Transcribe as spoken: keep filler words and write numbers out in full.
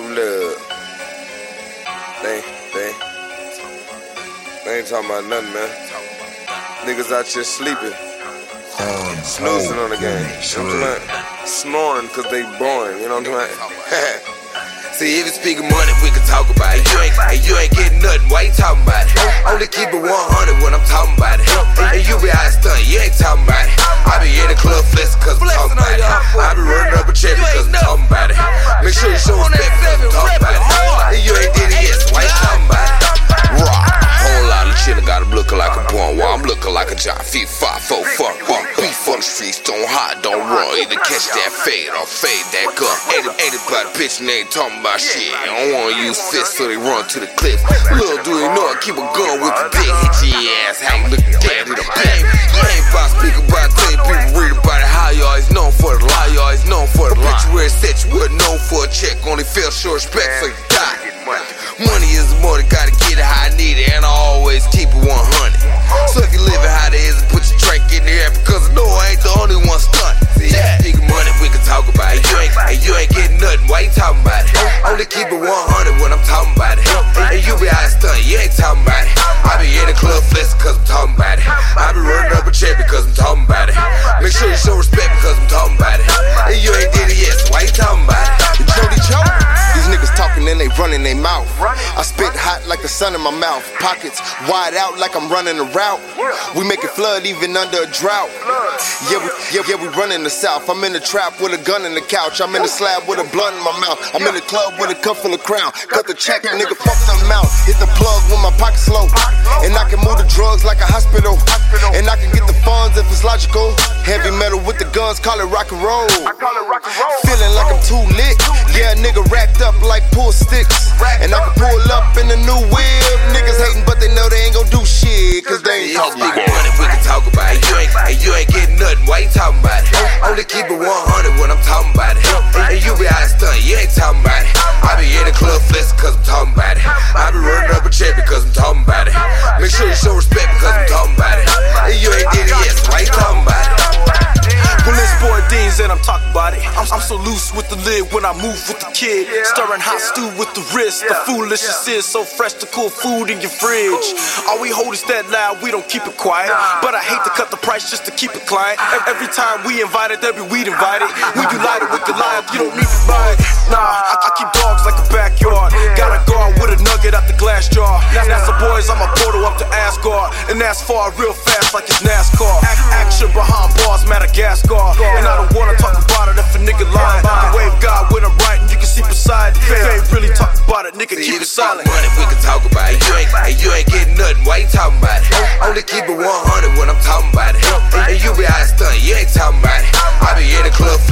love. They, they, they ain't talking about nothing, man. Niggas out here sleeping, snoozing on the game. You know what I'm saying? Snoring cause they boring, you know what I'm saying? See, if it's big money, we can talk about it. You ain't, and you ain't getting nothing, why you talking about it? Only keep it one hundred when I'm talking about it. And you be out stunt, you ain't talking about it. I be in the club flexing cause I'm talking about it. I be running up a check because I'm talking about it. Make sure you show respect because I'm talking about it. And you ain't did it yet, so why you talking about it? Rock, whole lot of shit, I got him looking like a bum. While I'm looking like a John Feet, five, four, fuck, bump. Beef on the streets, don't hide, don't run. Either catch that fade or fade that gun. Anybody bitch, they ain't talking about shit. I don't wanna use fists, so they run to the cliff. Little do they know I keep a gun with the dick. Hit your ass, how I'm looking dead in the pain. You ain't about speak about it, tell you people read about it. How you always known for the lie, you always known for the lie. Bitch, you where it set, you wouldn't know for a check. Only fell short respect, so you die. Money is the more, gotta get it how I need it. And I always keep it one hundred. So if you live it how it is, put your drink in the air. Because I know I ain't the only one stunning. See, yeah. Big money, we can talk about it. You ain't, and you ain't getting nothing, why you talking about it? Only keep it one hundred when I'm talking about it. And you be out stunning, you ain't talking about it. I be in the club flexing cause I'm talking about it. I be running up a check because I'm talking about it. Make sure you show respect because I'm talking about it. And you ain't did it yet, so why you talking about it? Jody Joe, these niggas talking and they running their mouth. I spit hot like the sun in my mouth. Pockets wide out like I'm running a route. We make it flood even under a drought. Yeah, we, yeah, yeah, we running the south. I'm in the trap with a gun in the couch. I'm in the slab with a blunt in my mouth. I'm in the club with a cup full of crown. Cut the check, nigga, fuck the mouth. Hit the plug when my pocket's low. And I can move the drugs like a hospital. And I can get the funds if it's logical. Heavy metal with the guns, call it rock and roll. Feeling like I'm too lit. Yeah, nigga racked up like pool sticks. And I can pull up in the new whip. Niggas hating but they know they ain't gon' do shit. Cause they ain't talking about it. We can talk about it. You ain't, and you ain't getting nothing, why you talking about it? Only keep it one hundred when I'm talking about it. And you be out of stunt, you ain't talking about it. I be in the club flexing cause I'm talking about it. I be running up a check because I'm talking about it. Make sure you show respect because I'm talking about it. And you ain't did it yet, so why you talking about it? When it's boy Dean's and I'm talking about it. I'm, I'm so loose with the lid when I move with the kid. Stirring hot stew with the wrist. The foolishness is so fresh to cool food in your fridge. All we hold is that loud, we don't keep it quiet. But I hate to cut the price just to keep it client. Every time we invited, every weed invited. When you light it with your life, you don't need to buy it. Nah, I, I keep dogs like a backyard. Got a guard with a nugget out the glass jar. Now that's the boys, I'm a portal up to Asgard. And that's far real fast like it's NASCAR. A- action behind bars, Madagascar. And I don't wanna talk about it if a nigga lying. I wave God when I'm writing, you can see beside it. They ain't really talk about it, nigga, keep it silent. Money, we can talk about it. You ain't, and you ain't getting nothing, why you talking about it? Only keep it one hundred when I'm talking about it. And you be out of stunt, you ain't talking about it. I be in the club